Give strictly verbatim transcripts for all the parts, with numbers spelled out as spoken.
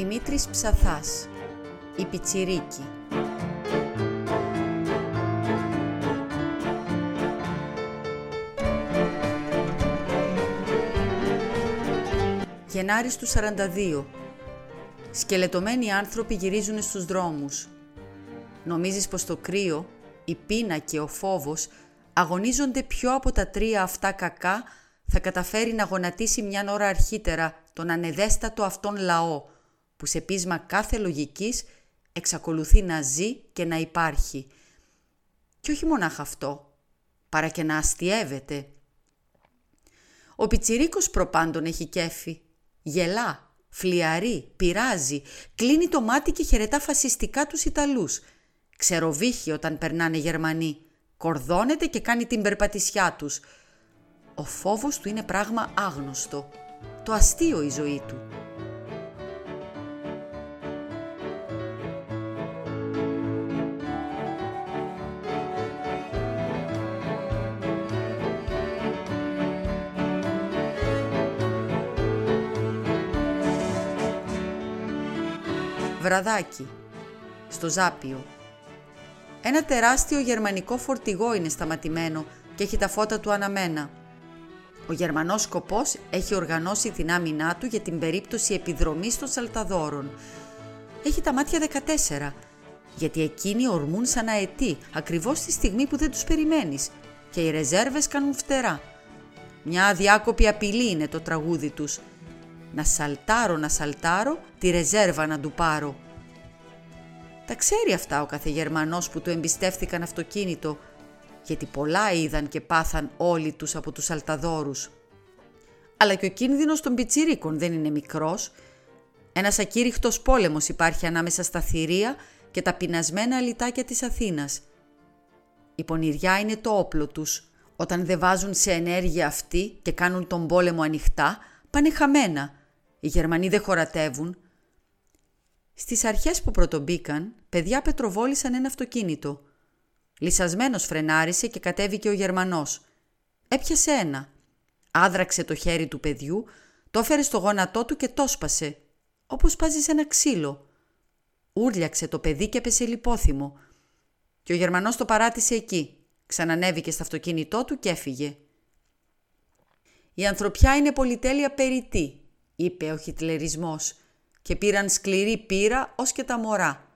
Δημήτρης Ψαθάς, «Οι πιτσιρίκοι». Γενάρης του σαράντα δύο. Σκελετωμένοι άνθρωποι γυρίζουν στους δρόμους. Νομίζεις πως το κρύο, η πείνα και ο φόβος αγωνίζονται ποιο από τα τρία αυτά κακά θα καταφέρει να γονατίσει μιαν ώρα αρχίτερα τον ανεδέστατο αυτόν λαό, που σε πείσμα κάθε λογικής εξακολουθεί να ζει και να υπάρχει. Και όχι μονάχα αυτό, παρά και να αστιεύεται. Ο πιτσιρίκος προπάντων έχει κέφι, γελά, φλιαρεί, πειράζει, κλείνει το μάτι και χαιρετά φασιστικά τους Ιταλούς, ξεροβύχει όταν περνάνε Γερμανοί, κορδώνεται και κάνει την περπατησιά τους. Ο φόβος του είναι πράγμα άγνωστο, το αστείο η ζωή του. Βραδάκι, στο Ζάπιο. Ένα τεράστιο γερμανικό φορτηγό είναι σταματημένο και έχει τα φώτα του αναμένα. Ο Γερμανός σκοπός έχει οργανώσει την άμυνά του για την περίπτωση επιδρομής των Σαλταδόρων. Έχει τα μάτια δεκατέσσερα, γιατί εκείνοι ορμούν σαν αετοί, ακριβώς τη στιγμή που δεν τους περιμένεις, και οι ρεζέρβες κάνουν φτερά. Μια αδιάκοπη απειλή είναι το τραγούδι τους. «Να σαλτάρω, να σαλτάρω, τη ρεζέρβα να του πάρω». Τα ξέρει αυτά ο κάθε Γερμανός που του εμπιστεύτηκαν αυτοκίνητο, γιατί πολλά είδαν και πάθαν όλοι τους από τους Σαλταδόρους. Αλλά και ο κίνδυνος των πιτσιρίκων δεν είναι μικρός. Ένας ακήρυχτος πόλεμος υπάρχει ανάμεσα στα θηρία και τα πεινασμένα αλυτάκια της Αθήνας. Η πονηριά είναι το όπλο τους. Όταν δεν βάζουν σε ενέργεια αυτοί και κάνουν τον πόλεμο ανοιχτά, πάνε χαμένα. Οι Γερμανοί δεν χωρατεύουν. Στις αρχές που πρωτομπήκαν, παιδιά πετροβόλησαν ένα αυτοκίνητο. Λυσασμένος φρενάρισε και κατέβηκε ο Γερμανός. Έπιασε ένα. Άδραξε το χέρι του παιδιού, το έφερε στο γόνατό του και το σπάσε, όπως σπάζει σε ένα ξύλο. Ούρλιαξε το παιδί και έπεσε λιπόθυμο. Και ο Γερμανός το παράτησε εκεί. Ξανανέβηκε στο αυτοκίνητό του και έφυγε. «Η ανθρωπιά είναι πολυτέλεια περιττή», είπε ο χιτλερισμός, «και πήραν σκληρή πείρα ως και τα μωρά».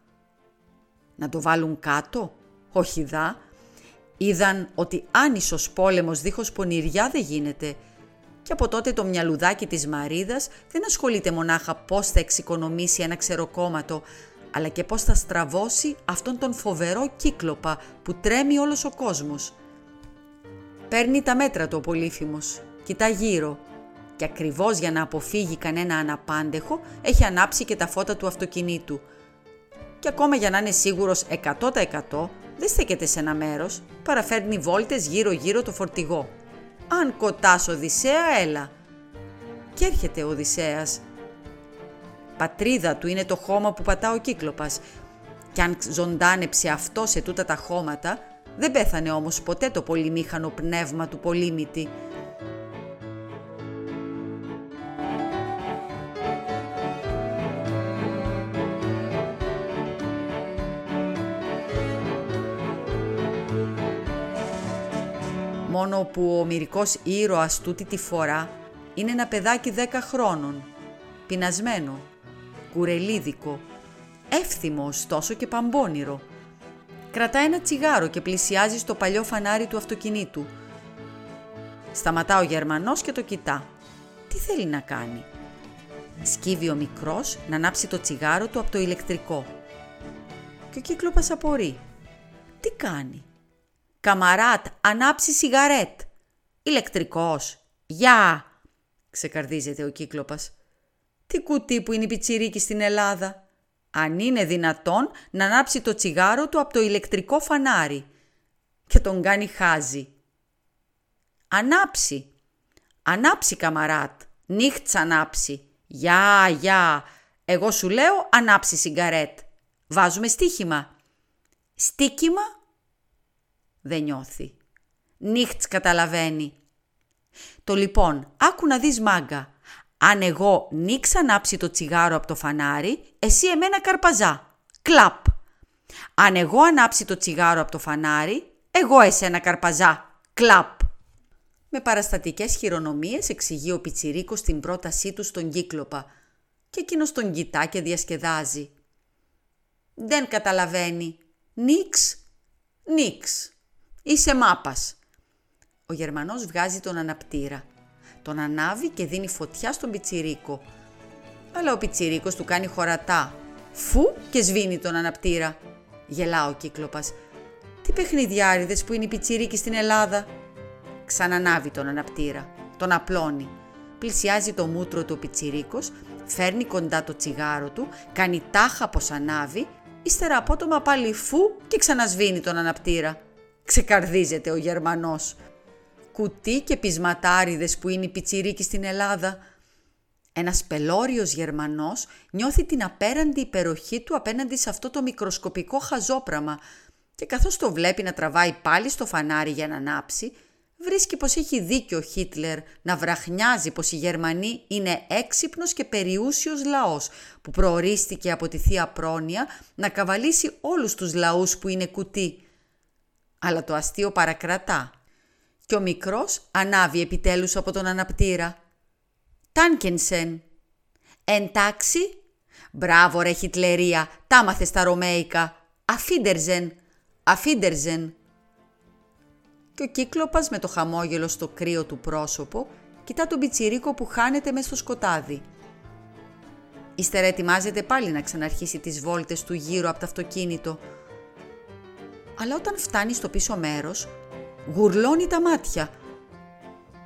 «Να το βάλουν κάτω? Όχι δα». Είδαν ότι άνισος πόλεμος δίχως πονηριά δεν γίνεται, και από τότε το μυαλουδάκι της Μαρίδας δεν ασχολείται μονάχα πώς θα εξοικονομήσει ένα ξεροκόμματο, αλλά και πώς θα στραβώσει αυτόν τον φοβερό κύκλοπα που τρέμει όλος ο κόσμος. Παίρνει τα μέτρα του ο Πολύφημος, κοιτά γύρω, και ακριβώς για να αποφύγει κανένα αναπάντεχο έχει ανάψει και τα φώτα του αυτοκινήτου. Και ακόμα για να είναι σίγουρος εκατό τοις εκατό, δεν στέκεται σε ένα μέρος, παραφέρνει βόλτες γύρω-γύρω το φορτηγό. «Αν κοτάς Οδυσσέα, έλα». Κι έρχεται ο Οδυσσέας. Πατρίδα του είναι το χώμα που πατά ο κύκλοπας. Κι αν ζωντάνεψε αυτό σε τούτα τα χώματα, δεν πέθανε όμως ποτέ το πολυμήχανο πνεύμα του Πολύμητη. Μόνο που ο μυρικός ήρωας τούτη τη φορά είναι ένα παιδάκι δέκα χρόνων, πεινασμένο, κουρελίδικο, εύθυμο ωστόσο και παμπώνυρο. Κρατά ένα τσιγάρο και πλησιάζει στο παλιό φανάρι του αυτοκινήτου. Σταματά ο Γερμανός και το κοιτά. Τι θέλει να κάνει? Σκύβει ο μικρός να ανάψει το τσιγάρο του από το ηλεκτρικό. Και ο κύκλοπας απορεί. Τι κάνει? «Καμαράτ, ανάψει σιγαρέτ». «Ηλεκτρικός». «Γεια», ξεκαρδίζεται ο κύκλοπας. «Τι κουτί που είναι η πιτσιρίκη στην Ελλάδα. Αν είναι δυνατόν να ανάψει το τσιγάρο του από το ηλεκτρικό φανάρι». Και τον κάνει χάζι. «Ανάψει». «Ανάψει, καμαράτ». «Νύχτς ανάψει». «Γεια, γεια». «Εγώ σου λέω ανάψει σιγαρέτ». «Βάζουμε στοίχημα». «Στοίχημα». Δεν νιώθει. «Νύχτς» καταλαβαίνει. «Το λοιπόν, άκου να δεις, μάγκα. Αν εγώ νίξα να ψει το τσιγάρο από το φανάρι, εσύ εμένα καρπαζά. Κλαπ. Αν εγώ ανάψει το τσιγάρο από το φανάρι, εγώ εσένα καρπαζά. Κλαπ. Με παραστατικές χειρονομίες εξηγεί ο πιτσιρίκος την πρότασή του στον Κύκλοπα και εκείνος τον κοιτά και διασκεδάζει. Δεν καταλαβαίνει. Νίξ, νίξ. Είσαι μάπας. Ο Γερμανός βγάζει τον αναπτήρα. Τον ανάβει και δίνει φωτιά στον πιτσιρίκο. Αλλά ο πιτσιρίκος του κάνει χωρατά. Φου και σβήνει τον αναπτήρα. Γελά ο Κύκλοπας. Τι παιχνιδιάριδες που είναι οι πιτσιρίκοι στην Ελλάδα. Ξανανάβει τον αναπτήρα. Τον απλώνει. Πλησιάζει το μούτρο του ο πιτσιρίκος. Φέρνει κοντά το τσιγάρο του. Κάνει τάχα πως ανάβει. Ύστερα απότομα πάλι φου και ξανασβήνει τον αναπτήρα. Ξεκαρδίζεται ο Γερμανός. Κουτί και πεισματάριδες που είναι οι πιτσιρίκοι στην Ελλάδα. Ένας πελώριος Γερμανός νιώθει την απέραντη υπεροχή του απέναντι σε αυτό το μικροσκοπικό χαζόπραμα και καθώς το βλέπει να τραβάει πάλι στο φανάρι για να ανάψει, βρίσκει πως έχει δίκιο ο Χίτλερ να βραχνιάζει πως οι Γερμανοί είναι έξυπνος και περιούσιος λαός που προορίστηκε από τη θεία πρόνοια να καβαλήσει όλους τους λαούς που είναι κουτί. Αλλά το αστείο παρακρατά. Και ο μικρός ανάβει επιτέλους από τον αναπτήρα. Τάνκενσεν. Εντάξει. Μπράβο ρε Χιτλερία, τα μάθες τα ρωμαϊκά. Αφίντερζεν, αφίντερζεν. Και ο Κύκλοπας με το χαμόγελο στο κρύο του πρόσωπο κοιτά τον πιτσιρίκο που χάνεται μέσα στο σκοτάδι. Ύστερα ετοιμάζεται πάλι να ξαναρχίσει τις βόλτες του γύρω από το αυτοκίνητο. Αλλά όταν φτάνει στο πίσω μέρος, γουρλώνει τα μάτια.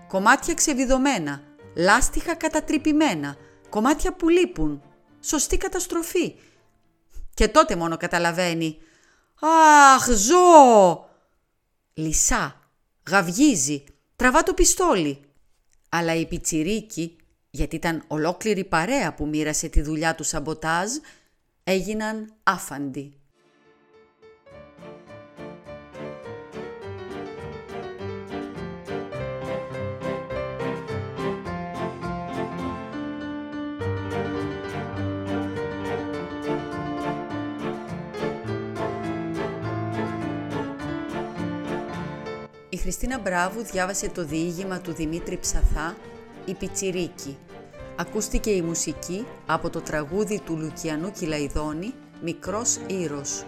Κομμάτια ξεβιδωμένα, λάστιχα κατατρυπημένα, κομμάτια που λείπουν. Σωστή καταστροφή. Και τότε μόνο καταλαβαίνει. Αχ, ζω! Λυσά, γαυγίζει, τραβά το πιστόλι. Αλλά οι πιτσιρίκοι, γιατί ήταν ολόκληρη παρέα που μοίρασε τη δουλειά του σαμποτάζ, έγιναν άφαντοι. Η Χριστίνα Μπράβου διάβασε το διήγημα του Δημήτρη Ψαθά «Οι πιτσιρίκοι». Ακούστηκε η μουσική από το τραγούδι του Λουκιανού Κυλαϊδόνη «Μικρός Ήρος».